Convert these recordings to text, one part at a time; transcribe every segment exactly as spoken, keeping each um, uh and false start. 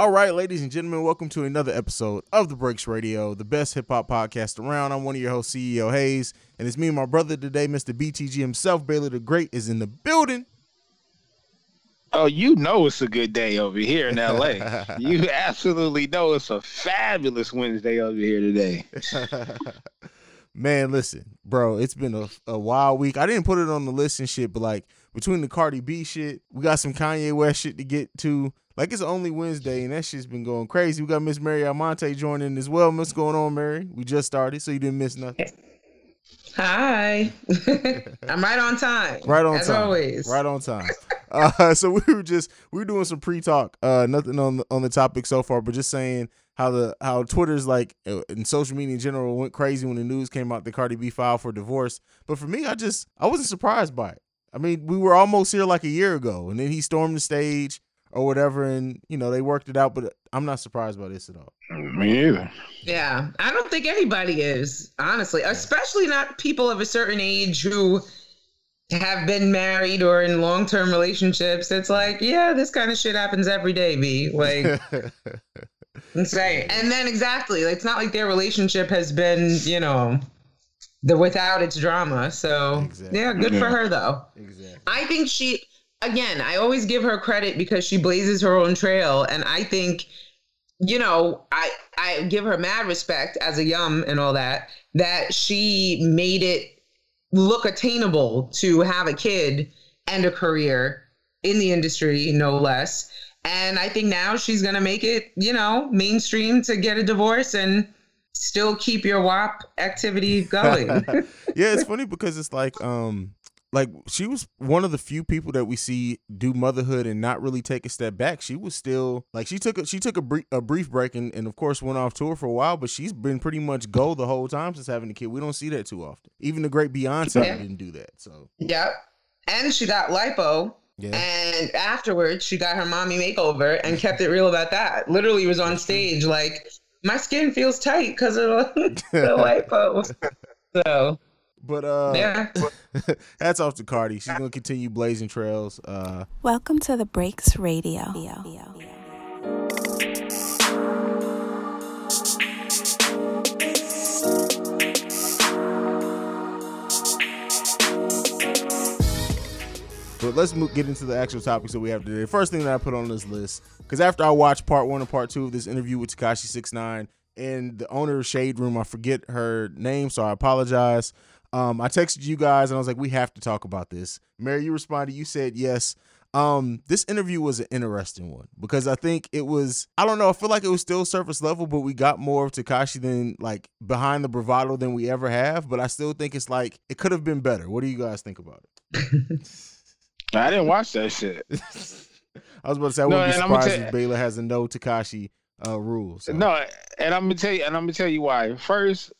All right, ladies and gentlemen, welcome to another episode of The Breaks Radio, the best hip-hop podcast around. I'm one of your hosts, C E O Hayes, and it's me and my brother today, Mister B T G himself, Baylor the Great, is in the building. Oh, you know it's a good day over here in L A. You absolutely know it's a fabulous Wednesday over here today. Man, listen, bro, it's been a, a wild week. I didn't put it on the list and shit, but like between the Cardi B shit, we got some Kanye West shit to get to. Like it's only Wednesday and that shit's been going crazy. We got Miss Mary Almonte joining as well. What's going on, Mary? We just started, so you didn't miss nothing. Hi. I'm right on time. Right on as time. As always. Right on time. Uh, so we were just we were doing some pre-talk. Uh, nothing on the, on the topic so far, but just saying how the how Twitter's like and social media in general went crazy when the news came out that Cardi B filed for divorce. But for me, I just I wasn't surprised by it. I mean, we were almost here like a year ago, and then he stormed the stage or whatever, and you know they worked it out. But I'm not surprised by this at all. Me either. Yeah, I don't think anybody is, honestly, especially not people of a certain age who have been married or in long-term relationships. It's like, yeah, this kind of shit happens every day, B. Like, insane. And then exactly, like, it's not like their relationship has been, you know, the without its drama. So exactly. Yeah, good yeah. for her though. Exactly. I think she, again, I always give her credit because she blazes her own trail, and I think, you know, I I give her mad respect as a yum and all that that she made it look attainable to have a kid and a career in the industry, no less. And I think now she's going to make it, you know, mainstream to get a divorce and still keep your W A P activity going. Yeah, it's funny because it's like, um, like she was one of the few people that we see do motherhood and not really take a step back. She was still like, she took a, she took a brief, a brief break and, and of course went off tour for a while, but she's been pretty much go the whole time since having a kid. We don't see that too often. Even the great Beyonce yeah. didn't do that. So yep. And she got lipo yeah. and afterwards she got her mommy makeover and kept it real about that. Literally was on stage like, my skin feels tight because of the lipo. So. But uh, yeah. Hats off to Cardi. She's gonna continue blazing trails. Uh, Welcome to The Breaks Radio. But let's move, get into the actual topics that we have today. First thing that I put on this list, because after I watched part one and part two of this interview with Tekashi six nine and the owner of Shade Room, I forget her name, so I apologize. Um, I texted you guys and I was like, we have to talk about this. Mary, you responded. You said yes. Um, this interview was an interesting one because I think it was, I don't know, I feel like it was still surface level, but we got more of Tekashi than like behind the bravado than we ever have. But I still think it's like, it could have been better. What do you guys think about it? I didn't watch that shit. I was about to say, I no, wouldn't be surprised if Baylor has a no Tekashi uh, rule. So. No, and I'm gonna tell you, and I'm gonna tell you why. First,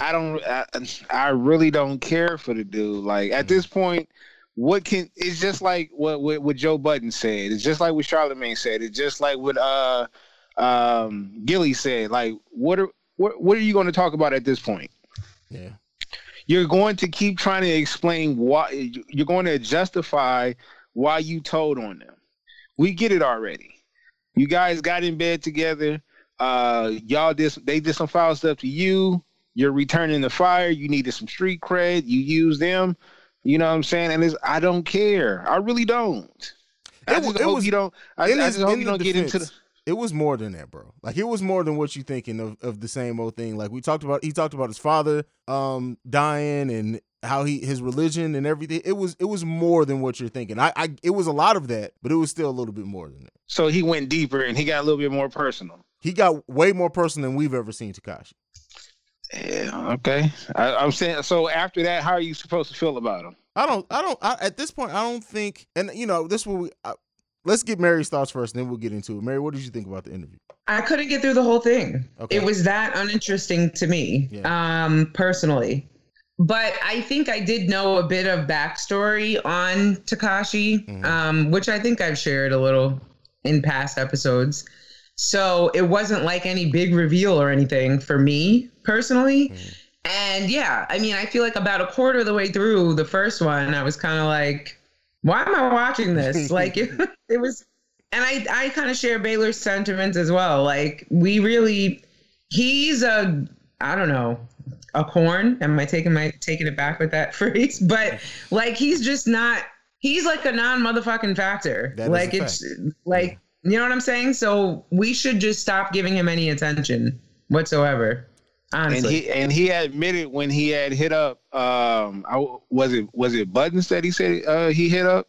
I don't. I, I really don't care for the dude. Like at this point, what can? It's just like what what, what Joe Budden said. It's just like what Charlamagne said. It's just like what uh um Gilly said. Like what are what what are you going to talk about at this point? Yeah, you're going to keep trying to explain why. You're going to justify why you told on them. We get it already. You guys got in bed together. Uh, y'all did. They did some foul stuff to you. You're returning the fire. You needed some street cred. You use them. You know what I'm saying? And it's, I don't care. I really don't. I it, just it hope was, you don't. I, I just hope you don't defense, get into the. It was more than that, bro. Like it was more than what you thinking of, of the same old thing. Like we talked about. He talked about his father um, dying and how he his religion and everything. It was it was more than what you're thinking. I, I it was a lot of that, but it was still a little bit more than that. So he went deeper and he got a little bit more personal. He got way more personal than we've ever seen Tekashi. Yeah. Okay. I, I'm saying. So after that, how are you supposed to feel about him? I don't. I don't. I, at this point, I don't think. And you know, this will. Uh, let's get Mary's thoughts first, and then we'll get into it. Mary, what did you think about the interview? I couldn't get through the whole thing. Okay. It was that uninteresting to me, yeah. um, personally. But I think I did know a bit of backstory on Tekashi, mm-hmm. um, which I think I've shared a little in past episodes. So it wasn't like any big reveal or anything for me personally. Mm. And yeah, I mean, I feel like about a quarter of the way through the first one, I was kind of like, why am I watching this? Like it, it was and I, I kind of share Baylor's sentiments as well. Like, we really, he's a, I don't know, a corn. Am I taking my taking it back with that phrase? But like, he's just not. He's like a non-motherfucking factor. That like it's fact. Like yeah. You know what I'm saying. So we should just stop giving him any attention whatsoever. Honestly, and he, and he admitted when he had hit up, um, I, was it was it Buttons that he said uh, he hit up,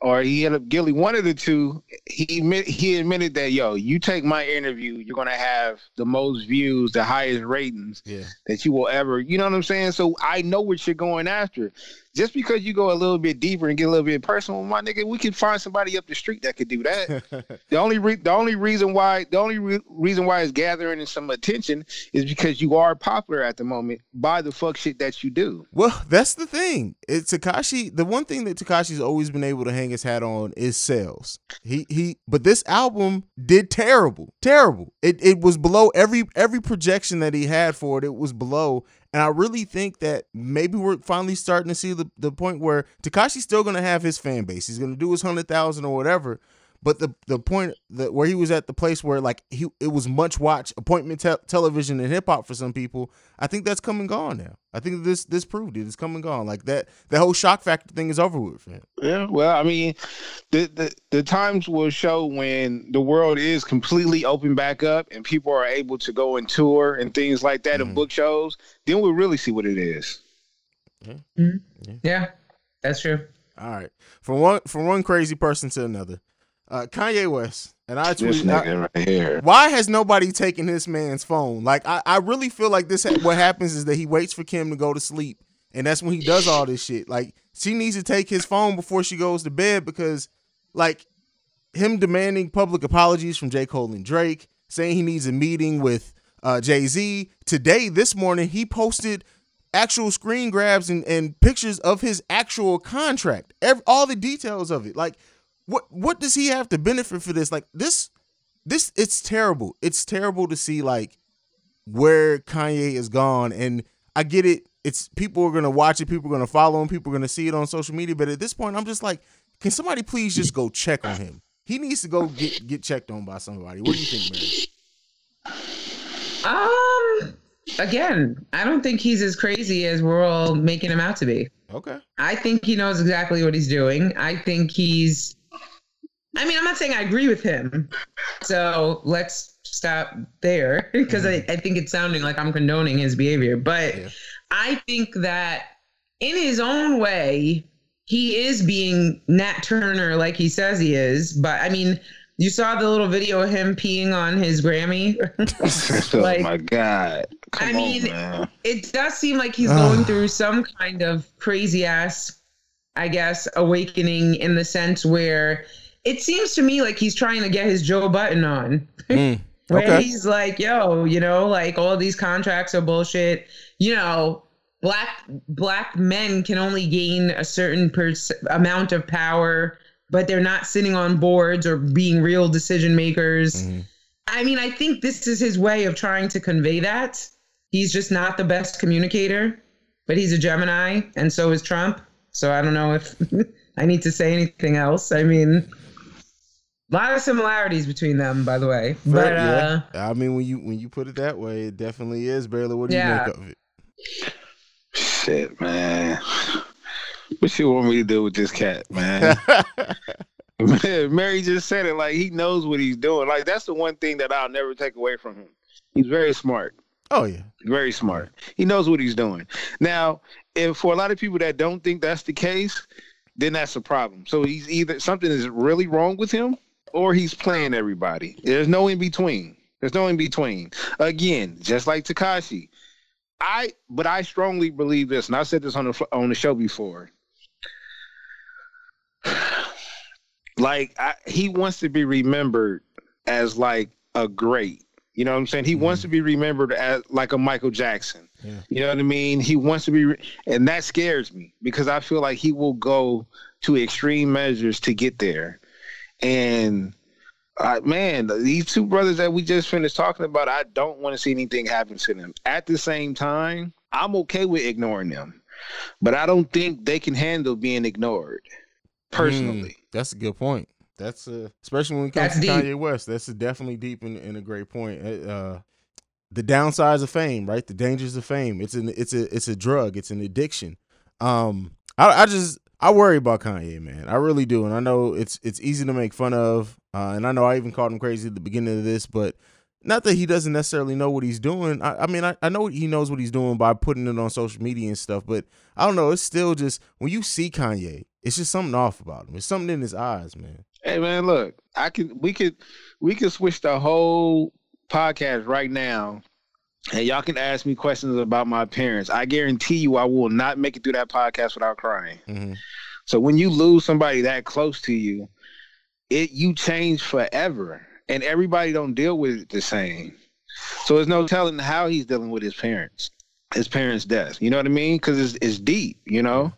or he hit up Gilly, one of the two. He admit, he admitted that, yo, you take my interview, you're gonna have the most views, the highest ratings yeah. that you will ever. You know what I'm saying? So I know what you're going after. Just because you go a little bit deeper and get a little bit personal, my nigga, we can find somebody up the street that could do that. the only re- the only reason why the only re- reason why it's gathering some attention is because you are popular at the moment by the fuck shit that you do. Well, that's the thing. It's Tekashi. The one thing that Tekashi's always been able to hang his hat on is sales. He he. But this album did terrible, terrible. It it was below every every projection that he had for it. It was below. And I really think that maybe we're finally starting to see the, the point where Tekashi's still going to have his fan base. He's going to do his one hundred thousand or whatever. But the, the point that where he was at the place where like he it was much watch, appointment te- television and hip hop for some people, I think that's come and gone now. I think this this proved it. It's come and gone. Like that that whole shock factor thing is over with for him. Yeah, well, I mean, the, the, the times will show when the world is completely open back up and people are able to go and tour and things like that mm-hmm. and book shows. Then we'll really see what it is. Mm-hmm. Yeah. yeah, that's true. All right. From one, from one crazy person to another. Uh, Kanye West and I tweet. This nigga right here. Why has nobody taken this man's phone? Like I, I really feel like this. Ha- what happens is that he waits for Kim to go to sleep, and that's when he does all this shit. Like she needs to take his phone before she goes to bed because, like, him demanding public apologies from J. Cole and Drake, saying he needs a meeting with uh, Jay-Z today. This morning he posted actual screen grabs and, and pictures of his actual contract, every, all the details of it, like. What what does he have to benefit for this? Like this, this it's terrible. It's terrible to see like where Kanye is gone. And I get it. It's people are gonna watch it. People are gonna follow him. People are gonna see it on social media. But at this point, I'm just like, can somebody please just go check on him? He needs to go get get checked on by somebody. What do you think, man? Um, again, I don't think he's as crazy as we're all making him out to be. Okay. I think he knows exactly what he's doing. I think he's. I mean, I'm not saying I agree with him. So let's stop there because mm-hmm. I, I think it's sounding like I'm condoning his behavior. But yeah. I think that in his own way, he is being Nat Turner like he says he is. But I mean, you saw the little video of him peeing on his Grammy. like, oh, my God. Come I on, mean, man. It does seem like he's going through some kind of crazy ass, I guess, awakening in the sense where. It seems to me like he's trying to get his Joe Budden on. Mm, okay. Where he's like, yo, you know, like all these contracts are bullshit. You know, black black men can only gain a certain pers- amount of power, but they're not sitting on boards or being real decision makers. Mm-hmm. I mean, I think this is his way of trying to convey that. He's just not the best communicator, but he's a Gemini, and so is Trump. So I don't know if I need to say anything else. I mean... A lot of similarities between them, by the way. But yeah. uh, I mean, when you when you put it that way, it definitely is. Baylor, what do yeah. you make of it? Shit, man. What you want me to do with this cat, man? man? Mary just said it. Like, he knows what he's doing. Like, that's the one thing that I'll never take away from him. He's very smart. Oh, yeah. Very smart. He knows what he's doing. Now, if for a lot of people that don't think that's the case, then that's a problem. So he's either something is really wrong with him, or he's playing everybody. There's no in between. There's no in between. Again, just like Tekashi, I but I strongly believe this, and I said this on the on the show before. Like I, he wants to be remembered as like a great. You know what I'm saying? He mm-hmm. wants to be remembered as like a Michael Jackson. Yeah. You know what I mean? He wants to be, re- and that scares me because I feel like he will go to extreme measures to get there. And uh, man, these two brothers that we just finished talking about, I don't want to see anything happen to them. At the same time, I'm okay with ignoring them, but I don't think they can handle being ignored personally. Mm, that's a good point. That's a, especially when it comes that's to deep. Kanye West. That's a definitely deep and, and a great point. Uh, the downsides of fame, right? The dangers of fame. It's an it's a it's a drug. It's an addiction. Um, I, I just I worry about Kanye, man. I really do, and I know it's it's easy to make fun of. Uh, and I know I even called him crazy at the beginning of this, but not that he doesn't necessarily know what he's doing. I, I mean, I, I know he knows what he's doing by putting it on social media and stuff, but I don't know. It's still just, when you see Kanye, it's just something off about him. It's something in his eyes, man. Hey, man, look, I can, we could, we could switch the whole podcast right now, and y'all can ask me questions about my parents. I guarantee you I will not make it through that podcast without crying. Mm-hmm. So when you lose somebody that close to you, It you change forever, and everybody don't deal with it the same. So there's no telling how he's dealing with his parents, his parents' death. You know what I mean? Because it's it's deep, you know.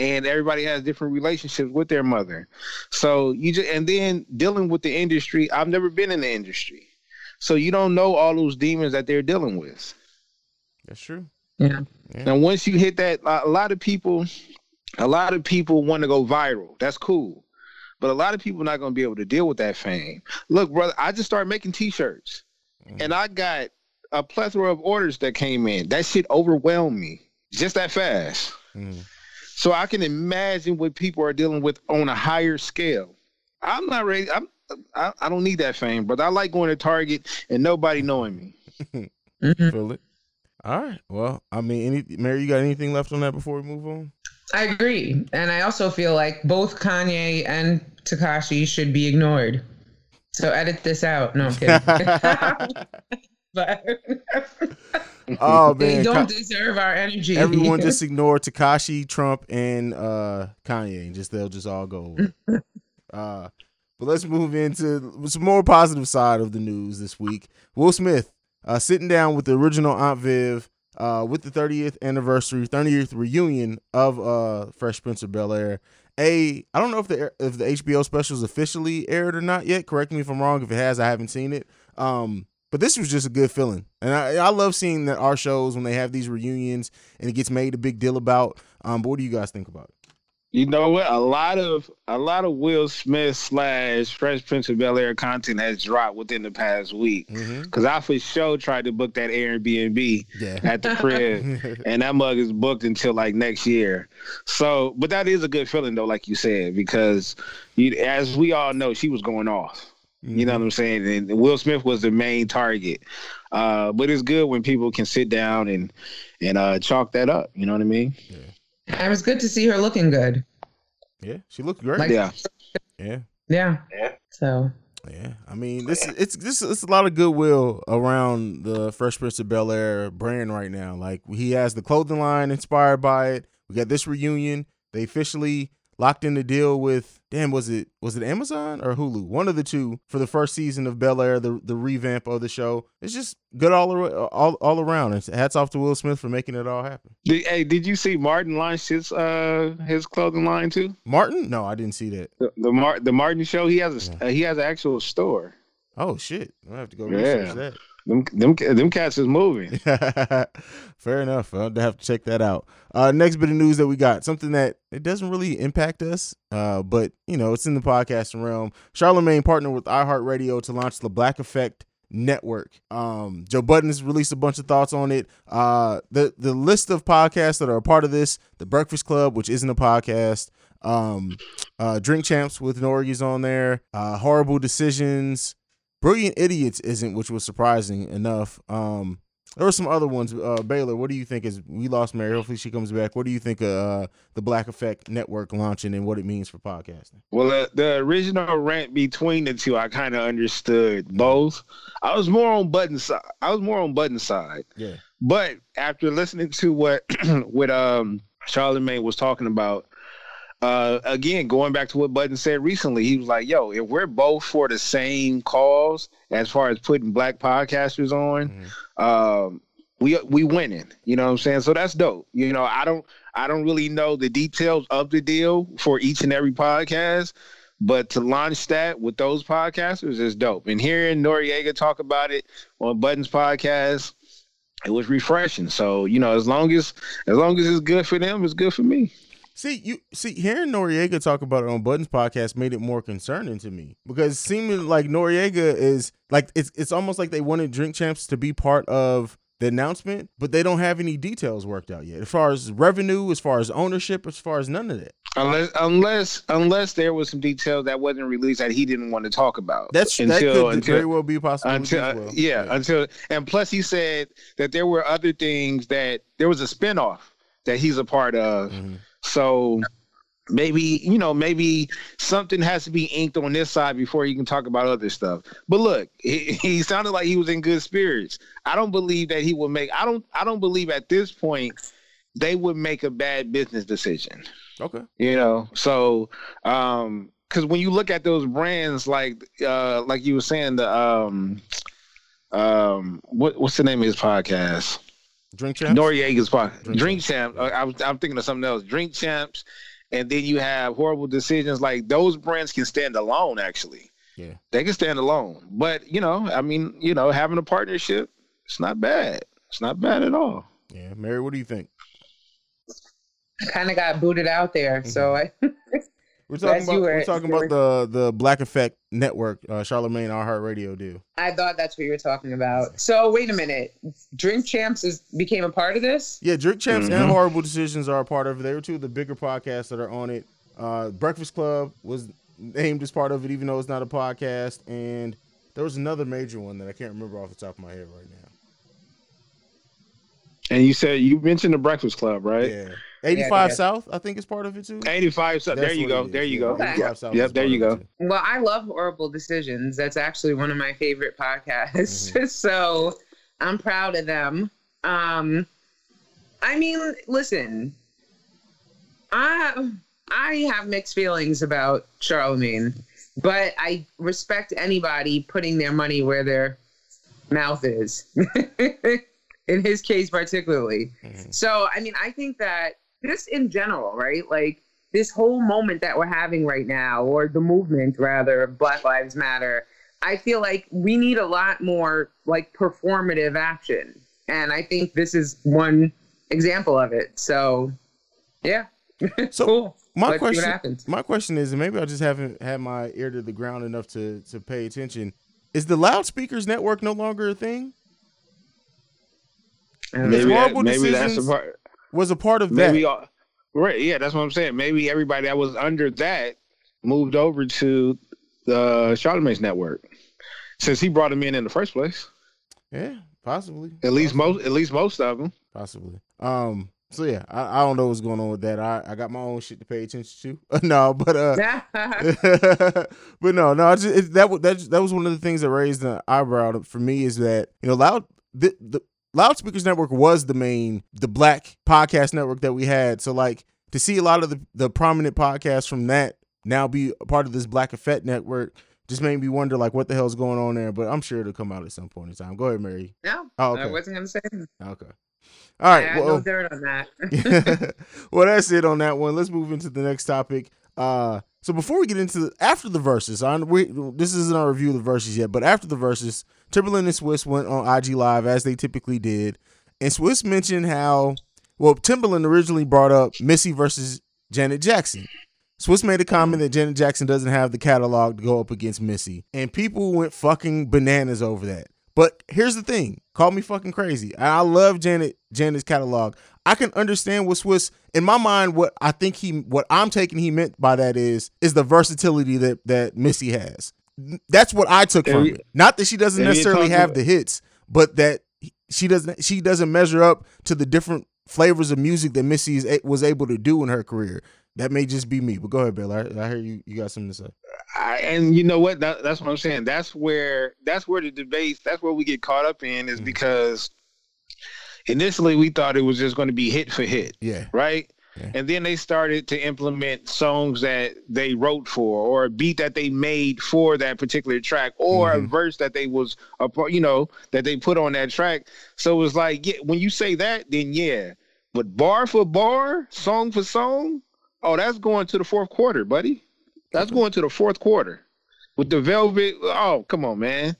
And everybody has different relationships with their mother. So you just and then dealing with the industry. I've never been in the industry, so you don't know all those demons that they're dealing with. That's true. Yeah. yeah. Now once you hit that, a lot of people, a lot of people want to go viral. That's cool. But a lot of people are not going to be able to deal with that fame. Look, brother, I just started making T-shirts, mm-hmm. and I got a plethora of orders that came in. That shit overwhelmed me just that fast. Mm-hmm. So I can imagine what people are dealing with on a higher scale. I'm not ready. I'm, I, I don't need that fame, but I like going to Target and nobody knowing me. mm-hmm. Feel it. All right. Well, I mean, any, Mary, you got anything left on that before we move on? I agree. And I also feel like both Kanye and Tekashi should be ignored. So edit this out. No, I'm kidding. But oh, man. They don't Ka- deserve our energy. Everyone just ignore Tekashi, Trump, and uh, Kanye. And just they'll just all go away. uh, but let's move into some more positive side of the news this week. Will Smith uh, sitting down with the original Aunt Viv. Uh, with the thirtieth anniversary, thirtieth reunion of uh, Fresh Prince of Bel-Air. A, I don't know if the if the H B O special is officially aired or not yet. Correct me if I'm wrong. If it has, I haven't seen it. Um, but this was just a good feeling. And I, I love seeing that our shows, when they have these reunions and it gets made a big deal about. Um, but what do you guys think about it? You know what? A lot of a lot of Will Smith slash Fresh Prince of Bel-Air content has dropped within the past week. Mm-hmm. Cause I for sure tried to book that Airbnb yeah. at the crib, and that mug is booked until like next year. So, but that is a good feeling though, like you said, because you, as we all know, she was going off. Mm-hmm. You know what I'm saying? And Will Smith was the main target. Uh, but it's good when people can sit down and and uh, chalk that up. You know what I mean? Yeah. It was good to see her looking good. Yeah, she looked great. Like, yeah. yeah, yeah, yeah. So, yeah, I mean, this is, it's this it's a lot of goodwill around the Fresh Prince of Bel-Air brand right now. Like he has the clothing line inspired by it. We got this reunion. They officially locked in the deal with damn was it was it Amazon or Hulu? One of the two for the first season of Bel-Air, the the revamp of the show. It's just good all all all around. And hats off to Will Smith for making it all happen. Did, hey, did you see Martin launch his uh his clothing line too? Martin? No, I didn't see that. The the, Mar- the Martin show. He has a yeah. uh, he has an actual store. Oh shit! I have to go research yeah. that. Them, them them cats is moving. Fair enough. I'll have to check that out. Uh, next bit of news that we got, something that it doesn't really impact us, uh, but, you know, it's in the podcasting realm. Charlamagne partnered with iHeartRadio to launch the Black Effect Network. Um, Joe Budden has released a bunch of thoughts on it. Uh, the, the list of podcasts that are a part of this, The Breakfast Club, which isn't a podcast, um, uh, Drink Champs with Noriega's on there, uh, Horrible Decisions, Brilliant Idiots isn't, which was surprising enough. Um, there were some other ones. Uh, Baylor, what do you think is, we lost Mary, hopefully she comes back. What do you think of uh, the Black Effect Network launching and what it means for podcasting? Well, uh, the original rant between the two, I kind of understood both. I was more on Budden's side. I was more on Budden's side. Yeah. But after listening to what, what um, Charlamagne was talking about, Uh, again, going back to what Budden said recently, he was like, yo, if we're both for the same cause as far as putting black podcasters on, mm-hmm. um, we we winning. You know what I'm saying? So that's dope. You know, I don't I don't really know the details of the deal for each and every podcast, but to launch that with those podcasters is dope. And hearing Noriega talk about it on Budden's podcast, it was refreshing. So, you know, as long as as long as it's good for them, it's good for me. See, you see, hearing Noriega talk about it on Budden's podcast made it more concerning to me, because it seemed like Noriega is like, it's it's almost like they wanted Drink Champs to be part of the announcement, but they don't have any details worked out yet as far as revenue, as far as ownership, as far as none of that. Unless unless unless there was some details that wasn't released that he didn't want to talk about. That's until, that could until, very well be possible. Until, uh, well. Yeah, yeah, until and plus he said that there were other things, that there was a spinoff that he's a part of. Mm-hmm. So maybe, you know, maybe something has to be inked on this side before you can talk about other stuff. But look, he, he sounded like he was in good spirits. I don't believe that he will make, I don't, I don't believe at this point they would make a bad business decision. Okay. You know, so, um, cause when you look at those brands, like, uh, like you were saying, the, um, um, what, what's the name of his podcast? Drink Champs? Noriega's podcast. Drink, Drink Champs. Champs. I was, I'm thinking of something else. Drink Champs. And then you have Horrible Decisions. Like, those brands can stand alone, actually. Yeah. They can stand alone. But, you know, I mean, you know, having a partnership, it's not bad. It's not bad at all. Yeah. Mary, what do you think? Kind of got booted out there. Mm-hmm. So I... We're talking about, were, we're talking about the, the Black Effect Network, uh, Charlamagne, iHeartRadio deal. I thought that's what you were talking about. So wait a minute, Drink Champs is became a part of this? Yeah, Drink Champs mm-hmm. and Horrible Decisions are a part of it. They were two of the bigger podcasts that are on it. Uh, Breakfast Club was named as part of it, even though it's not a podcast. And there was another major one that I can't remember off the top of my head right now. And you said you mentioned the Breakfast Club, right? Yeah. eighty-five yeah, yeah. South, I think, is part of it too. eighty-five South. There you go. There you go. Okay. Yep. Yep. There you go. Well, I love Horrible Decisions. That's actually one of my favorite podcasts. Mm-hmm. So I'm proud of them. Um, I mean, listen, I I have mixed feelings about Charlamagne, but I respect anybody putting their money where their mouth is. In his case, particularly. Mm-hmm. So, I mean, I think that just in general, right? Like this whole moment that we're having right now, or the movement rather of Black Lives Matter, I feel like we need a lot more like performative action. And I think this is one example of it. So yeah. So cool. My Let's question, see what happens. My question is, and maybe I just haven't had my ear to the ground enough to, to pay attention. Is the Loudspeakers Network no longer a thing? And maybe that, maybe that's a part. Was a part of maybe that. All, right? Yeah, that's what I'm saying. Maybe everybody that was under that moved over to the Charlamagne's network, since he brought them in in the first place. Yeah, possibly. At least possibly. most. At least most of them. Possibly. Um. So yeah, I, I don't know what's going on with that. I, I got my own shit to pay attention to. no, but uh, but no, no. Just, it, that that that was one of the things that raised an eyebrow for me, is that, you know, loud the the. Loudspeakers Network was the main, the black podcast network that we had. So like to see a lot of the, the prominent podcasts from that now be a part of this Black Effect Network just made me wonder like what the hell's going on there. But I'm sure it'll come out at some point in time. Go ahead, Mary. No, oh, okay. I wasn't going to say anything. Okay. All right. I well, no dirt on that. Well, that's it on that one. Let's move into the next topic. Uh, so before we get into the, after the verses, I, we, this isn't our review of the verses yet, but after the verses, Timbaland and Swizz went on I G Live as they typically did, and Swizz mentioned how, well, Timbaland originally brought up Missy versus Janet Jackson. Swizz made a comment that Janet Jackson doesn't have the catalog to go up against Missy, and people went fucking bananas over that. But here's the thing, call me fucking crazy, I love Janet Janet's catalog. I can understand what Swizz, in my mind, what I think he, what I'm taking he meant by that is, is the versatility that that Missy has. That's what I took from it. Not that she doesn't necessarily have the hits, but that she doesn't she doesn't measure up to the different flavors of music that Missy was able to do in her career. That may just be me, but go ahead, Bill. I, I hear you. You got something to say. I, and you know what? That, that's what I'm saying. That's where that's where the debates. That's where we get caught up in, is mm-hmm. because initially we thought it was just going to be hit for hit. Yeah. Right. Yeah. And then they started to implement songs that they wrote for, or a beat that they made for that particular track, or mm-hmm. a verse that they was, a you know, that they put on that track. So it was like, yeah, when you say that, then yeah. But bar for bar, song for song, oh, that's going to the fourth quarter, buddy. That's going to the fourth quarter with the Velvet. Oh, come on, man.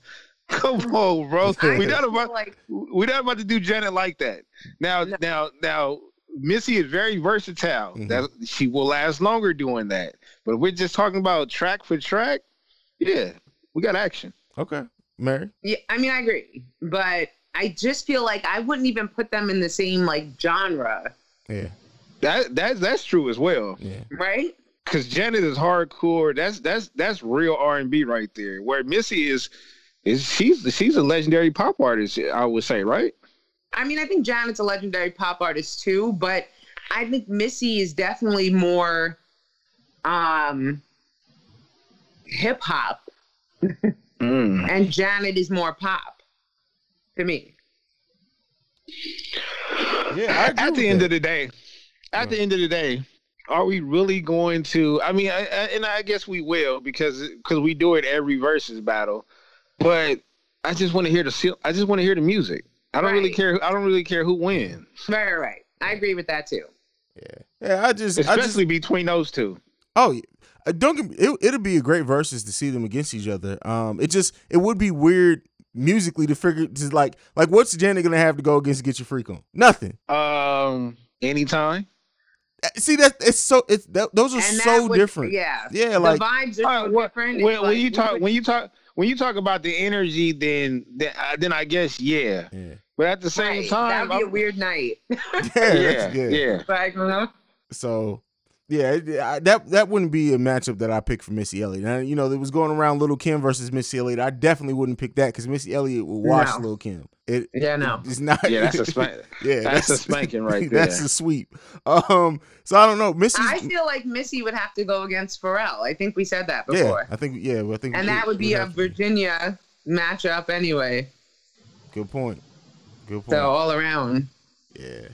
Come on, bro. We're not about, like... we're not about to do Janet like that. Now, no. now, now. Missy is very versatile. Mm-hmm. That she will last longer doing that. But if we're just talking about track for track, yeah, we got action. Okay. Mary? Yeah, I mean, I agree. But I just feel like I wouldn't even put them in the same, like, genre. Yeah. That, that that's true as well. Yeah. Right? Because Janet is hardcore. That's that's that's real R and B right there. Where Missy is, is she's she's a legendary pop artist, I would say, right? I mean, I think Janet's a legendary pop artist too, but I think Missy is definitely more um, hip hop, mm. and Janet is more pop to me. Yeah, I agree at the end that. of the day, at yeah. the end of the day. Are we really going to? I mean, I, I, and I guess we will because because we do it every versus battle. But I just want to hear the I just want to hear the music. I don't right. really care. I don't really care who wins. Right, right, right. I agree with that too. Yeah, yeah. I just especially I just, between those two. Oh, yeah. Don't it, it'll be a great versus to see them against each other. Um, it just it would be weird musically to figure to like like what's Janet gonna have to go against to get your freak on? Nothing. Um, anytime. See that it's so it's that, those are and so would, different. Yeah, yeah. Like the vibes are so uh, different. When, when like, you talk, when you talk, when you talk about the energy, then then, uh, then I guess yeah. yeah. But at the same right. time, that would be I, a weird night. Yeah, yeah, yeah. yeah. Like, uh-huh. So yeah, I, that that wouldn't be a matchup that I pick for Missy Elliott. Now, you know, it was going around Lil' Kim versus Missy Elliott. I definitely wouldn't pick that because Missy Elliott will wash no. Lil' Kim. It, yeah, no. It's not. Yeah, that's a spank. Yeah, that's, that's a spanking right there. That's a sweep. Um, so I don't know. Missy. I feel like Missy would have to go against Pharrell. I think we said that before. Yeah, I think. Yeah, I think. And we, that would be a Virginia be. matchup anyway. Good point. Good point. So all around. Yeah,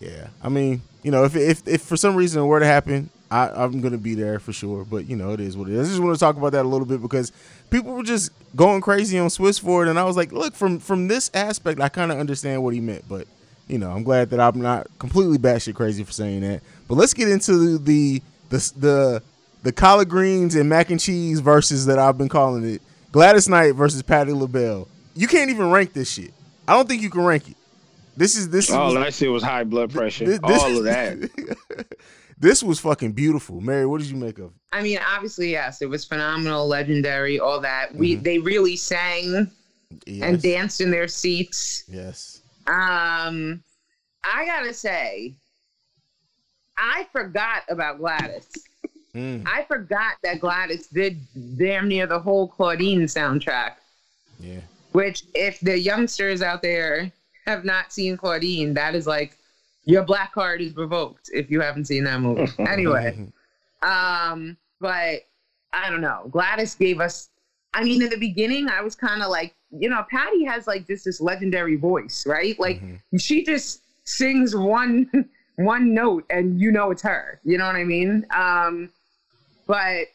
yeah. I mean, you know, if if if for some reason it were to happen, I, I'm gonna be there for sure. But you know, it is what it is. I just want to talk about that a little bit because people were just going crazy on Swizz for it, and I was like, look, from from this aspect, I kind of understand what he meant. But you know, I'm glad that I'm not completely batshit crazy for saying that. But let's get into the the the the collard greens and mac and cheese versus that I've been calling it. Gladys Knight versus Patti LaBelle. You can't even rank this shit. I don't think you can rank it. This is this. Oh, that shit was high blood pressure. This, this, all of that. This was fucking beautiful. Mary, what did you make of it? I mean, obviously, yes. It was phenomenal, legendary, all that. We mm-hmm. They really sang yes. and danced in their seats. Yes. Um, I gotta say, I forgot about Gladys. Mm. I forgot that Gladys did damn near the whole Claudine soundtrack. Yeah. Which, if the youngsters out there have not seen Claudine, that is like, your black card is revoked if you haven't seen that movie. Anyway, um, but I don't know. Gladys gave us, I mean, in the beginning, I was kind of like, you know, Patti has like this, this legendary voice, right? Like mm-hmm. she just sings one, one note and you know, it's her, you know what I mean? Um, but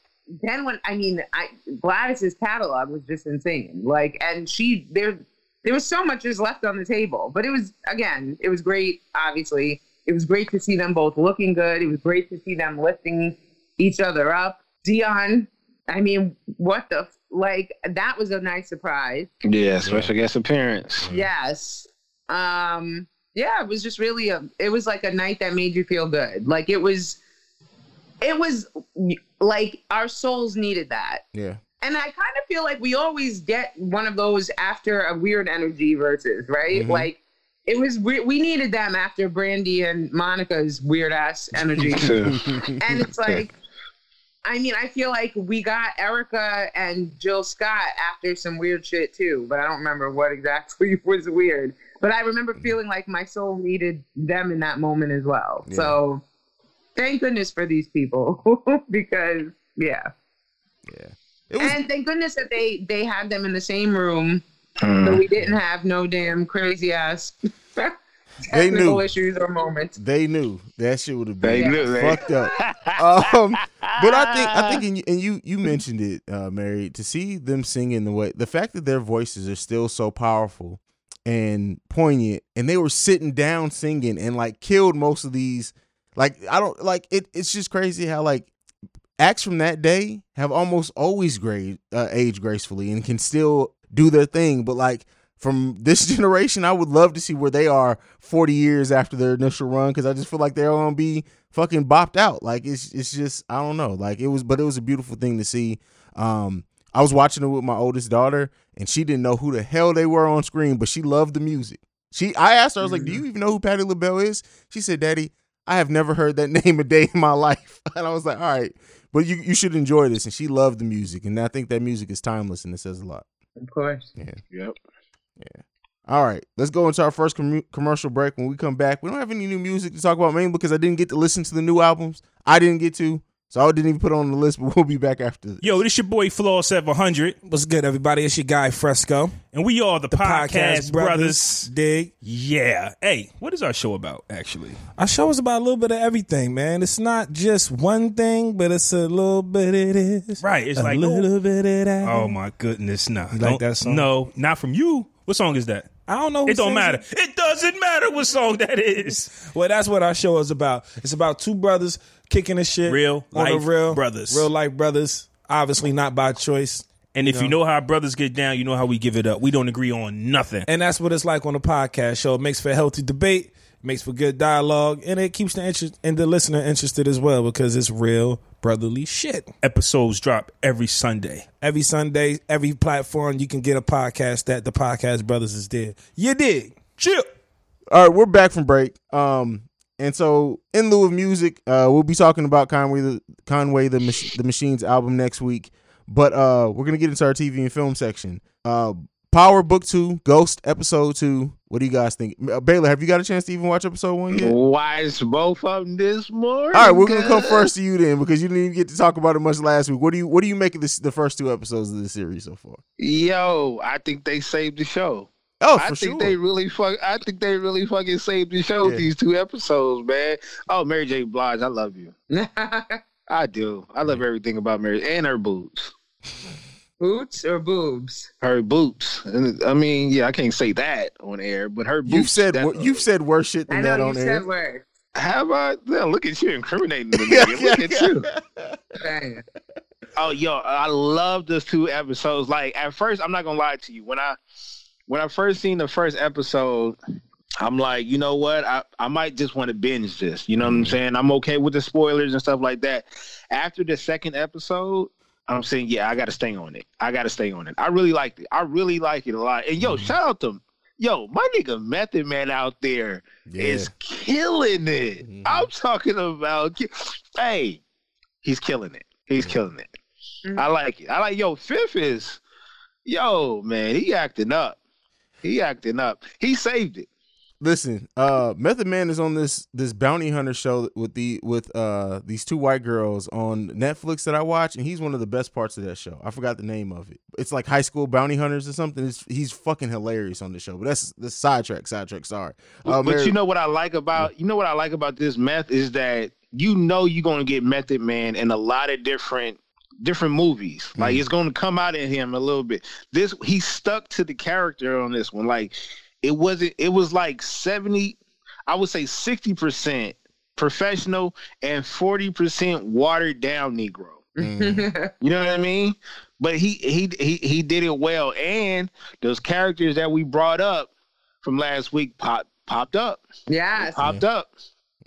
then when, I mean, I, Gladys's catalog was just insane. Like, and she, there. There was so much just left on the table, but it was, again, it was great. Obviously it was great to see them both looking good. It was great to see them lifting each other up. Dion. I mean, what the, f- like, that was a nice surprise. Yeah. Special guest appearance. Yes. Um, yeah, it was just really a, it was like a night that made you feel good. Like it was, it was like our souls needed that. Yeah. And I kind of feel like we always get one of those after a weird energy versus, right? Mm-hmm. Like, it was we, we needed them after Brandy and Monica's weird-ass energy. And it's like, I mean, I feel like we got Erica and Jill Scott after some weird shit, too. But I don't remember what exactly was weird. But I remember feeling like my soul needed them in that moment as well. Yeah. So, thank goodness for these people. Because, yeah. Yeah. Was, and thank goodness that they, they had them in the same room, mm. so we didn't have no damn crazy ass technical issues or moments. They knew that shit would have been they knew, fucked up. um, but I think I think and, and you you mentioned it, uh, Mary, to see them singing the way the fact that their voices are still so powerful and poignant, and they were sitting down singing and like killed most of these. Like I don't like it. It's just crazy how like. Acts from that day have almost always grade, uh, age gracefully and can still do their thing. But like from this generation, I would love to see where they are forty years after their initial run, because I just feel like they're going to be fucking bopped out. Like, it's it's just, I don't know. Like, it was, but it was a beautiful thing to see. Um, I was watching it with my oldest daughter, and she didn't know who the hell they were on screen, but she loved the music. She, I asked her, I was like, do you even know who Patti LaBelle is? She said, Daddy, I have never heard that name a day in my life. And I was like, all right, but you, you should enjoy this. And she loved the music. And I think that music is timeless, and it says a lot. Of course. Yeah. Yep. Yeah. All right. Let's go into our first com- commercial break. When we come back, we don't have any new music to talk about, mainly because I didn't get to listen to the new albums. I didn't get to. So I didn't even put it on the list, but we'll be back after this. Yo, this your boy Flaw seven hundred. What's good, everybody? It's your guy Fresco. And we are the, the Podcast, Podcast Brothers. Brothers. Dig? Yeah. Hey, what is our show about, actually? Our show is about a little bit of everything, man. It's not just one thing, but it's a little bit of this. Right. It's a like a little oh, bit of that. Oh, my goodness. Nah. You like that song? No, not from you. What song is that? I don't know. Who it don't matter. It. it doesn't matter what song that is. Well, that's what our show is about. It's about two brothers kicking the shit. Real life real, brothers. Real life brothers. Obviously not by choice. And if you know. you know how brothers get down, you know how we give it up. We don't agree on nothing. And that's what it's like on a podcast show. It makes for a healthy debate. It makes for good dialogue. And it keeps the interest and the listener interested as well, because it's real brotherly shit. Episodes drop every Sunday. Every Sunday, every platform you can get a podcast that the Podcast Brothers is there. You dig? Chill. All right, we're back from break. Um, and so in lieu of music, uh, we'll be talking about Conway the Conway the, Mach- the Machine's album next week. But uh, we're gonna get into our T V and film section. Uh, Power Book Two, Ghost Episode Two. What do you guys think? Uh, Baylor, have you got a chance to even watch Episode One yet? Watch both of them this morning. All right, we're gonna come first to you then, because you didn't even get to talk about it much last week. What do you What do you make of this, the first two episodes of the series so far? Yo, I think they saved the show. Oh, for I think sure. they really fuck. I think they really fucking saved the show. Yeah. These two episodes, man. Oh, Mary J. Blige, I love you. I do. I love everything about Mary and her boobs. Boots or boobs? Her boots. I mean, yeah, I can't say that on air, but her boots. You've said that, uh, you've said worse shit than I know that on you air. Said worse. How about now? Look at you incriminating the nigga. Look at you. Damn. Oh, yo, I love those two episodes. Like at first, I'm not gonna lie to you. When I when I first seen the first episode, I'm like, you know what? I, I might just want to binge this. You know what I'm saying? I'm okay with the spoilers and stuff like that. After the second episode, I'm saying, yeah, I got to stay on it. I got to stay on it. I really liked it. I really like it a lot. And, yo, mm-hmm. shout out to, yo, my nigga Method Man out there yeah. is killing it. Mm-hmm. I'm talking about, hey, he's killing it. He's mm-hmm. killing it. Mm-hmm. I like it. I like, yo, Fifth is, yo, man, he acting up. He acting up. He saved it. Listen, uh, Method Man is on this this bounty hunter show with the with uh these two white girls on Netflix that I watch, and he's one of the best parts of that show. I forgot the name of it. It's like High School Bounty Hunters or something. It's, he's fucking hilarious on the show. But that's the sidetrack, sidetrack. Sorry, uh, but Mary, you know what I like about you know what I like about this Meth is that you know you're gonna get Method Man in a lot of different. different movies. Like mm-hmm. it's going to come out in him a little bit. This he stuck to the character on this one. Like it wasn't it was like seventy, I would say sixty percent professional and forty percent watered down Negro. Mm-hmm. You know what I mean? But he, he he he did it well, and those characters that we brought up from last week pop, popped up. Yes. They popped yeah. up.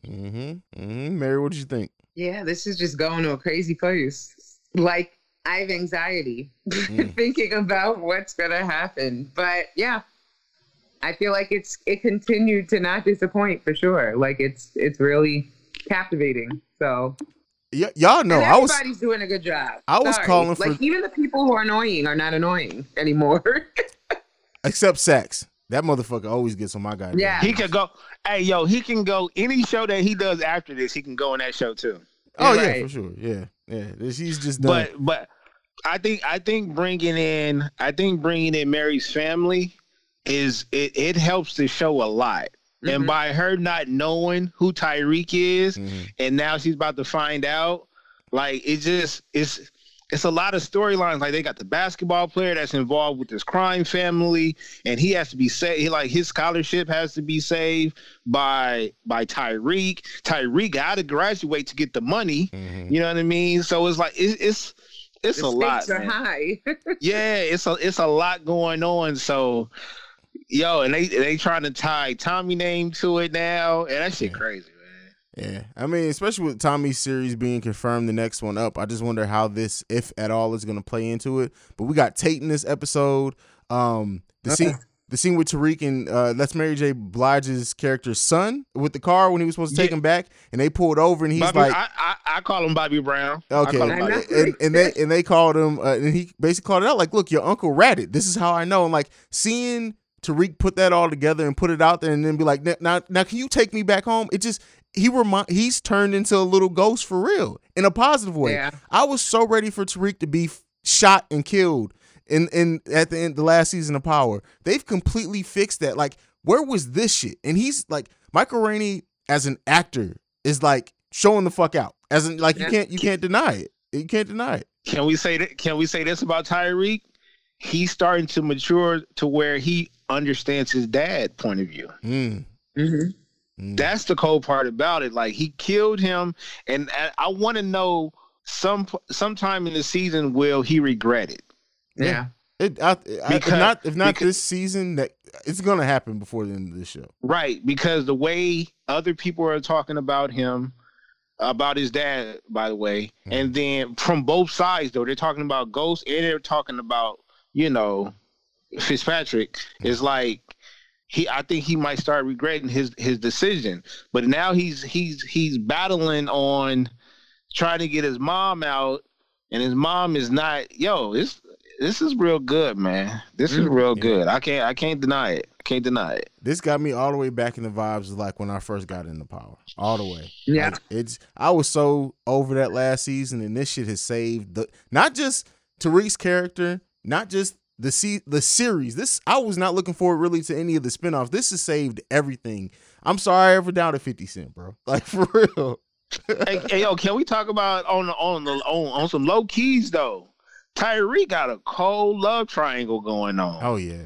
Mhm. Mm-hmm. Mary, what did you think? Yeah, this is just going to a crazy place. Like, I have anxiety mm. thinking about what's going to happen. But, yeah, I feel like it's it continued to not disappoint for sure. Like, it's it's really captivating. So, y- y'all know. And everybody's I was, doing a good job. I was Sorry. calling for... Like, even the people who are annoying are not annoying anymore. Except Sax. That motherfucker always gets on my guy. Yeah. He could go... Hey, yo, he can go... Any show that he does after this, he can go on that show, too. Oh, right. yeah, for sure. Yeah. Yeah, he's just done. But but I think I think bringing in I think bringing in Mary's family is it, it helps the show a lot. Mm-hmm. And by her not knowing who Tyreek is, mm-hmm. and now she's about to find out, like it just it's it's a lot of storylines. Like they got the basketball player that's involved with this crime family, and he has to be saved. Like his scholarship has to be saved by by Tyreek. Tyreek got to graduate to get the money. Mm-hmm. You know what I mean? So it's like it, it's it's the a lot. Stakes are high. Yeah, it's a it's a lot going on. So Yo, and they they trying to tie Tommy name to it now, and that shit yeah. crazy, man. Yeah, I mean, especially with Tommy's series being confirmed, the next one up, I just wonder how this, if at all, is going to play into it. But we got Tate in this episode. Um, the okay. scene, the scene with Tariq and uh, that's Mary J. Blige's character's son with the car when he was supposed to take yeah. him back, and they pulled over, and he's Bobby, like, I, I, I call him Bobby Brown. Okay, I him Bobby. And, and they and they called him, uh, and he basically called it out like, look, your uncle ratted. This is how I know. And like seeing Tariq put that all together and put it out there and then be like, now, now can you take me back home? It just, he remind, he's turned into a little ghost for real in a positive way. Yeah. I was so ready for Tariq to be shot and killed in, in at the end, the last season of Power. They've completely fixed that. Like, where was this shit? And he's like, Michael Rainey as an actor is like showing the fuck out. As in, like, you can't, you can't deny it. You can't deny it. Can we say that? Can we say this about Tyreek? He's starting to mature to where he understands his dad's point of view. Mm. Mm-hmm. Mm. That's the cold part about it. Like, he killed him, and I, I want to know some sometime in the season will he regret it? Yeah. It, I, I, because, if not, if not because, this season, that it's going to happen before the end of this show. Right, because the way other people are talking about him, about his dad, by the way, mm. and then from both sides, though, they're talking about ghosts and they're talking about, you know, Fitzpatrick is like, he, I think he might start regretting his, his decision, but now he's, he's, he's battling on trying to get his mom out, and his mom is not, yo, this, this is real good, man. This is real good. I can't, I can't deny it. I can't deny it. This got me all the way back in the vibes of like when I first got into Power, all the way. Yeah. Like, it's, I was so over that last season, and this shit has saved the, not just Tariq's character, not just the se- the series. This, I was not looking forward really to any of the spinoffs. This has saved everything. I'm sorry I ever doubted fifty cent, bro. Like, for real. hey, hey, yo, can we talk about on the, on the on, on some low keys though? Tyreek got a cold love triangle going on. Oh yeah.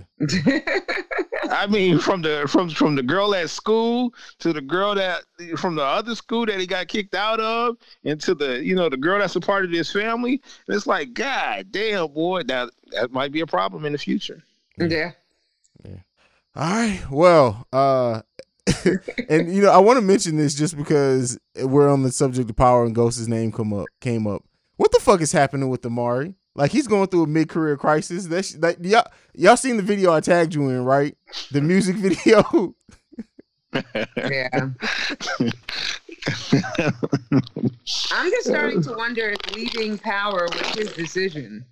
I mean, from the from from the girl at school to the girl that from the other school that he got kicked out of, and to the, you know, the girl that's a part of his family. And it's like, God damn, boy, that that might be a problem in the future. Yeah. Yeah. All right. Well, uh, and you know, I want to mention this just because we're on the subject of Power and Ghost's name come up came up. What the fuck is happening with Amari? Like, he's going through a mid-career crisis. That sh- like, y'all, y'all seen the video I tagged you in, right? The music video. Yeah. I'm just starting to wonder if leaving Power was his decision.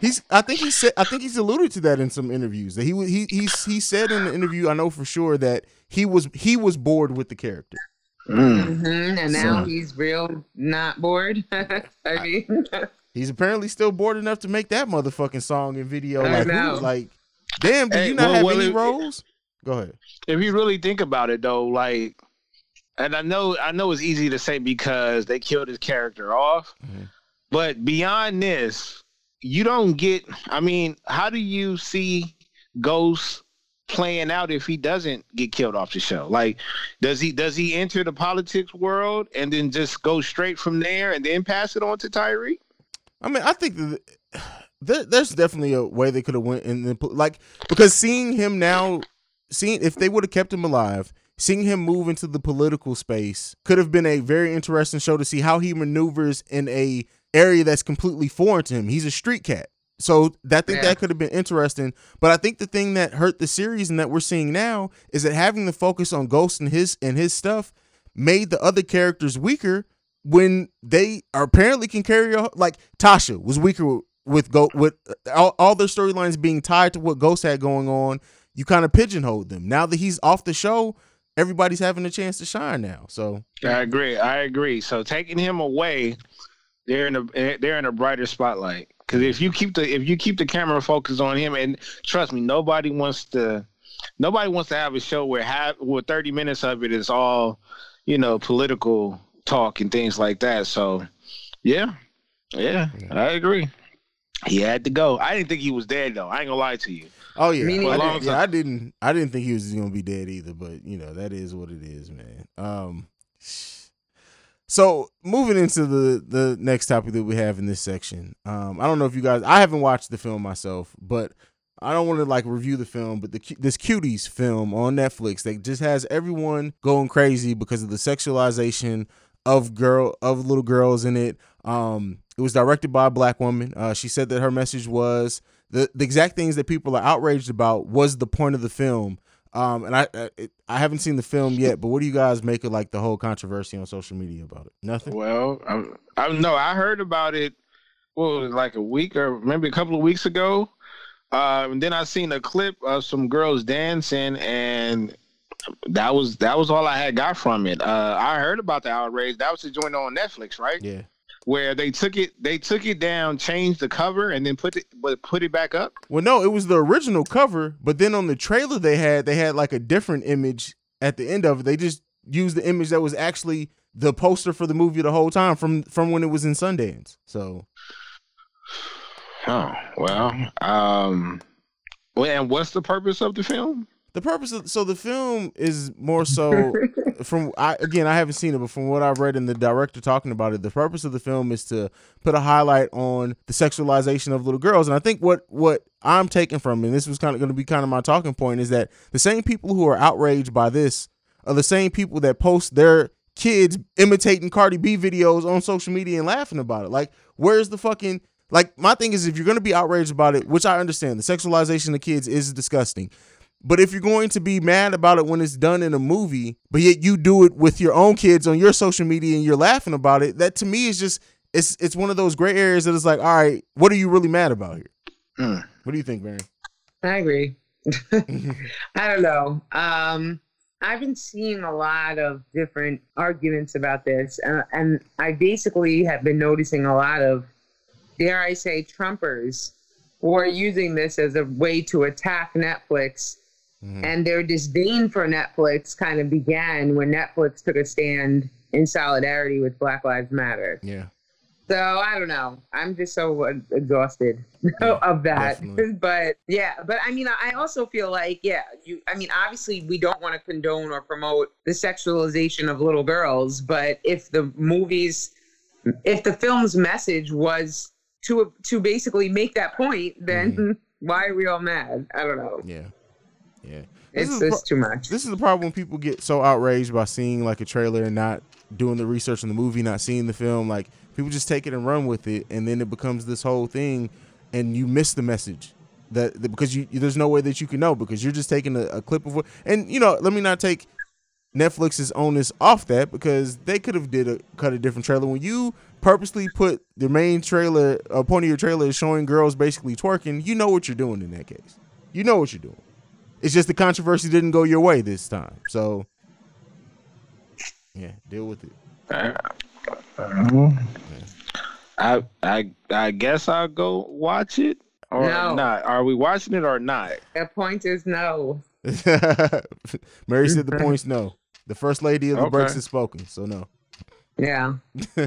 He's. I think he said. I think he's alluded to that in some interviews. That he he he he said in the interview, I know for sure, that he was he was bored with the character. Mm. Mm-hmm. And now so, he's real not bored. I mean, he's apparently still bored enough to make that motherfucking song and video. Like, who, like, damn, do hey, you not well, have well, any if, roles? Go ahead. If you really think about it, though, like, and I know, I know it's easy to say because they killed his character off, mm-hmm. but beyond this, you don't get. I mean, how do you see Ghost playing out if he doesn't get killed off the show? Like, does he does he enter the politics world and then just go straight from there and then pass it on to Tyreek? I mean, I think that there, there's definitely a way they could have went and then, like, because seeing him now, seeing if they would have kept him alive, seeing him move into the political space could have been a very interesting show to see how he maneuvers in a area that's completely foreign to him. He's a street cat. So I think yeah. that could have been interesting. But I think the thing that hurt the series and that we're seeing now is that having the focus on Ghost and his and his stuff made the other characters weaker when they are apparently can carry a, like Tasha was weaker with, with Ghost, with all, all their storylines being tied to what Ghost had going on. You kind of pigeonholed them. Now that he's off the show, everybody's having a chance to shine now. So I agree. I agree. So taking him away, they're in a they're in a brighter spotlight. Because if you keep the if you keep the camera focused on him, and trust me, nobody wants to nobody wants to have a show where have where thirty minutes of it is all, you know, political talk and things like that. So, yeah, yeah, I agree. He had to go. I didn't think he was dead though. I ain't gonna lie to you. Oh yeah, I, I, did, yeah I didn't. I didn't think he was gonna be dead either. But you know, that is what it is, man. Um. So moving into the, the next topic that we have in this section, um, I don't know if you guys, I haven't watched the film myself, but I don't want to like review the film, but the this Cuties film on Netflix that just has everyone going crazy because of the sexualization of girl of little girls in it. Um, it was directed by a black woman. Uh, she said that her message was the, the exact things that people are outraged about was the point of the film. Um, and I, I I haven't seen the film yet, but what do you guys make of like the whole controversy on social media about it? Nothing. Well, I I no, I heard about it. Well, like a week or maybe a couple of weeks ago. Uh, and then I seen a clip of some girls dancing, and that was that was all I had got from it. Uh, I heard about the outrage. That was the joint on Netflix, right? Yeah. Where they took it, they took it down, changed the cover, and then put it, but put it back up. Well, no, it was the original cover, but then on the trailer they had, they had like a different image at the end of it. They just used the image that was actually the poster for the movie the whole time from from when it was in Sundance. So. Oh, well, um, well, and what's the purpose of the film? The purpose of, so the film is more so from, I, again, I haven't seen it, but from what I've read and the director talking about it, the purpose of the film is to put a highlight on the sexualization of little girls. And I think what, what I'm taking from, and this was kind of going to be kind of my talking point, is that the same people who are outraged by this are the same people that post their kids imitating Cardi B videos on social media and laughing about it. Like, where's the fucking... Like, my thing is, if you're going to be outraged about it, which I understand, the sexualization of kids is disgusting. But if you're going to be mad about it when it's done in a movie, but yet you do it with your own kids on your social media and you're laughing about it, that to me is just, it's it's one of those gray areas that is like, all right, what are you really mad about here? Mm. What do you think, Mary? I agree. I don't know. Um, I've been seeing a lot of different arguments about this. And, and I basically have been noticing a lot of, dare I say, Trumpers who are using this as a way to attack Netflix. Mm-hmm. And their disdain for Netflix kind of began when Netflix took a stand in solidarity with Black Lives Matter. Yeah. So I don't know. I'm just so exhausted yeah, of that. Definitely. But yeah, but I mean, I also feel like, yeah, you, I mean, obviously we don't want to condone or promote the sexualization of little girls, but if the movies, if the film's message was to to basically make that point, then mm-hmm. why are we all mad? I don't know. Yeah. Yeah. This it's just pro- too much. This is the problem when people get so outraged by seeing like a trailer and not doing the research on the movie, not seeing the film. Like, people just take it and run with it, and then it becomes this whole thing, and you miss the message. That, that because you there's no way that you can know, because you're just taking a, a clip of what, and you know, let me not take Netflix's onus off that, because they could have did a cut a different trailer. When you purposely put the main trailer, a point of your trailer is showing girls basically twerking, you know what you're doing in that case. You know what you're doing. It's just the controversy didn't go your way this time. So yeah, deal with it. Uh, yeah. I I I guess I'll go watch it or no. not. Are we watching it or not? The point is no. Mary said the point's no. The first lady of the okay. Breaks has spoken, so no. Yeah. All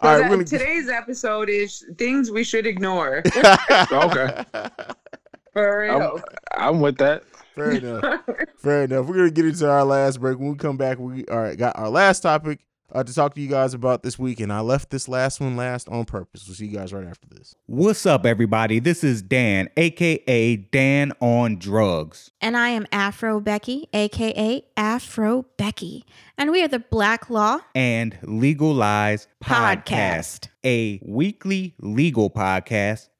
right, really... Today's episode is things we should ignore. Okay. For real. I'm, I'm with that. Fair enough. Fair enough. We're gonna get into our last break. When we come back, we all right got our last topic uh, to talk to you guys about this week, and I left this last one last on purpose. We'll see you guys right after this. What's up, everybody? This is Dan, aka Dan on Drugs, and I am Afro Becky, aka Afro Becky. And we are the Black Law and Legal Lies podcast, podcast, a weekly legal podcast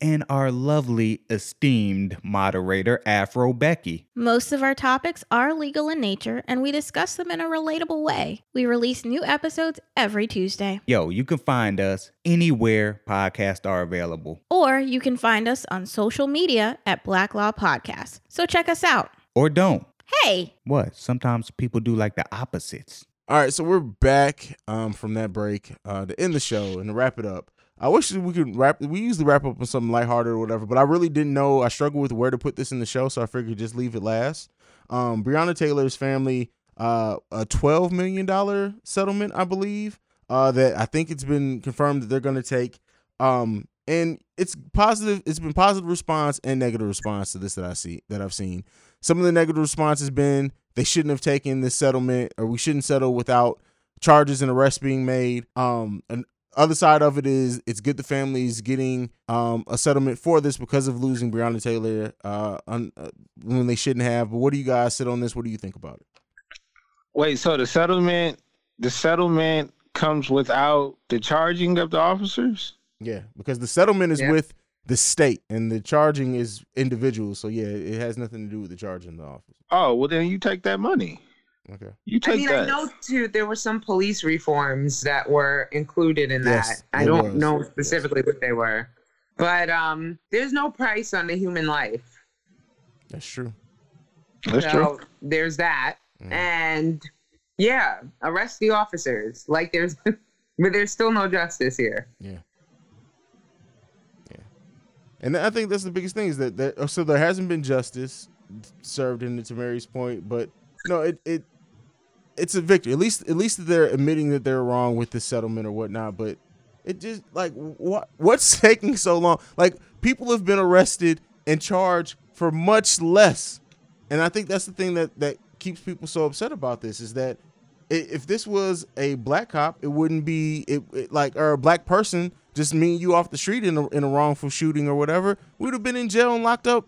and our lovely, esteemed moderator, Afro Becky. Most of our topics are legal in nature, and we discuss them in a relatable way. We release new episodes every Tuesday. Yo, you can find us anywhere podcasts are available. Or you can find us on social media at Black Law Podcast. So check us out. Or don't. Hey! What? Sometimes people do like the opposites. All right, so we're back um, from that break uh, to end the show and to wrap it up. I wish we could wrap, we usually wrap up on something lighthearted or whatever, but I really didn't know. I struggled with where to put this in the show, so I figured just leave it last. Um, Breonna Taylor's family, uh, a twelve million dollars settlement, I believe, uh, that I think it's been confirmed that they're going to take. Um, And it's positive. It's been positive response and negative response to this that I see that I've seen. Some of the negative response has been they shouldn't have taken this settlement, or we shouldn't settle without charges and arrests being made. Um, and other side of it is it's good the family's getting um a settlement for this because of losing Breonna Taylor uh, un, uh when they shouldn't have. But what do you guys sit on this? What do you think about it? Wait, so the settlement, the settlement comes without the charging of the officers? Yeah, because the settlement is yeah. with the state and the charging is individual. So, yeah, it has nothing to do with the charging the officer. Oh, well, then you take that money. Okay. You take I mean, that. I know, too, there were some police reforms that were included in yes, that. I don't was. know specifically yes. what they were. But um, there's no price on the human life. That's true. That's so true. There's that. Mm. And, yeah, arrest the officers. Like, there's, but there's still no justice here. Yeah. And I think that's the biggest thing is that, that so there hasn't been justice served, in to Mary's point, but no, it, it it's a victory. At least at least they're admitting that they're wrong with this settlement or whatnot. But it just like what what's taking so long? Like people have been arrested and charged for much less, and I think that's the thing that, that keeps people so upset about this is that if this was a black cop, it wouldn't be it, it like or a black person. Just me and you off the street in a, in a wrongful shooting or whatever, we'd have been in jail and locked up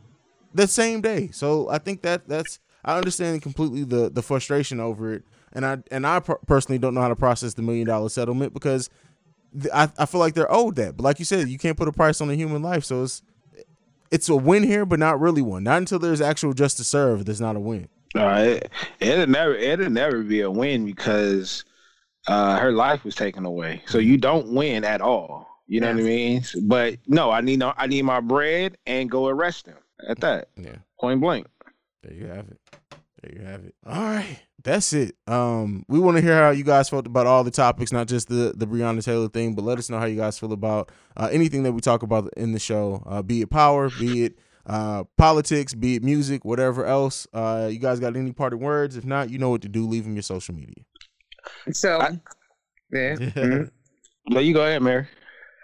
the same day. So I think that that's I understand completely the, the frustration over it, and I and I per- personally don't know how to process the million dollar settlement because th- I I feel like they're owed that. But like you said, you can't put a price on a human life, so it's it's a win here, but not really one. Not until there's actual justice served, there's not a win. No, it, it'll never it'll never be a win because uh, her life was taken away. So you don't win at all. You know yeah. what I mean? But no, I need no, I need my bread and go arrest him at that. Yeah. Point blank. There you have it. There you have it. All right. That's it. Um, we want to hear how you guys felt about all the topics, not just the, the Breonna Taylor thing, but let us know how you guys feel about uh, anything that we talk about in the show, uh, be it power, be it uh, politics, be it music, whatever else. Uh, you guys got any parting words? If not, you know what to do. Leave them your social media. So, I, yeah. yeah. Mm-hmm. No, you go ahead, Mary.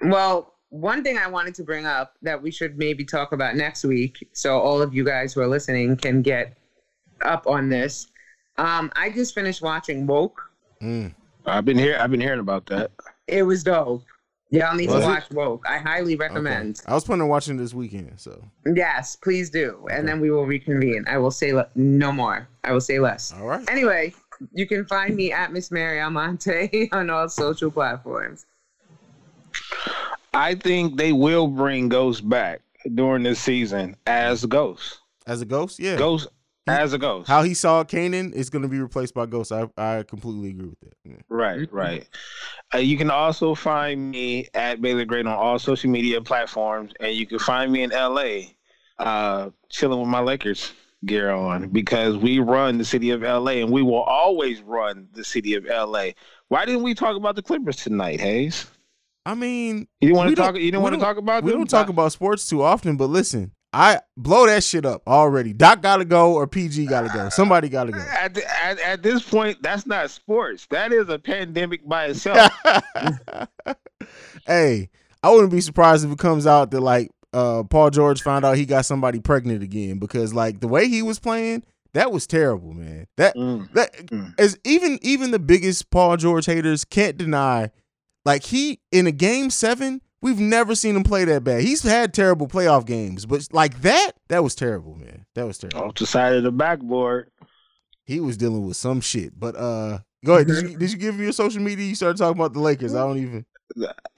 Well, one thing I wanted to bring up that we should maybe talk about next week, so all of you guys who are listening can get up on this. Um, I just finished watching Woke. Mm. I've been here. I've been hearing about that. It was dope. Y'all need was to watch it? Woke. I highly recommend. Okay. I was planning on watching this weekend, so yes, please do, and okay. then we will reconvene. I will say le- no more. I will say less. All right. Anyway, you can find me at Miss Mary Almonte on all social platforms. I think they will bring Ghost back during this season as Ghost. As a Ghost? Yeah. Ghost he, as a Ghost. How he saw Kanan is going to be replaced by Ghost. I, I completely agree with that. Yeah. Right, right. Uh, you can also find me at Baylor the Great on all social media platforms, and you can find me in L A uh, chilling with my Lakers gear on because we run the city of L A and we will always run the city of L A. Why didn't we talk about the Clippers tonight, Hayes? I mean, you didn't want to talk. You didn't want to talk about. We them? don't talk about sports too often, but listen, I blow that shit up already. Doc gotta go, or P G gotta go. Somebody gotta go. At, the, at, at this point, that's not sports. That is a pandemic by itself. Hey, I wouldn't be surprised if it comes out that like uh, Paul George found out he got somebody pregnant again because like the way he was playing. That was terrible, man. That mm. that mm. as even even the biggest Paul George haters can't deny. Like he in a game seven, we've never seen him play that bad. He's had terrible playoff games, but like that, that was terrible, man. That was terrible. Off the side of the backboard, he was dealing with some shit. But uh, go ahead. Did you, did you give me your social media? You started talking about the Lakers. I don't even.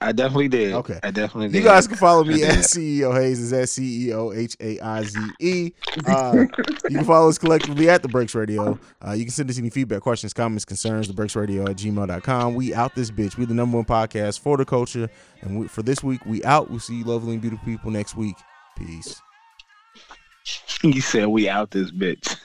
I definitely did. Okay, I definitely did. You guys can follow me at C E O Hayes. Is at C E O H A I Z E. Uh, you can follow us collectively at The Breaks Radio. Uh, you can send us any feedback, questions, comments, concerns, the breaks radio at gmail dot com. We out this bitch. We the number one podcast for the culture. And we, for this week, we out. We'll see you lovely and beautiful people next week. Peace. You said we out this bitch.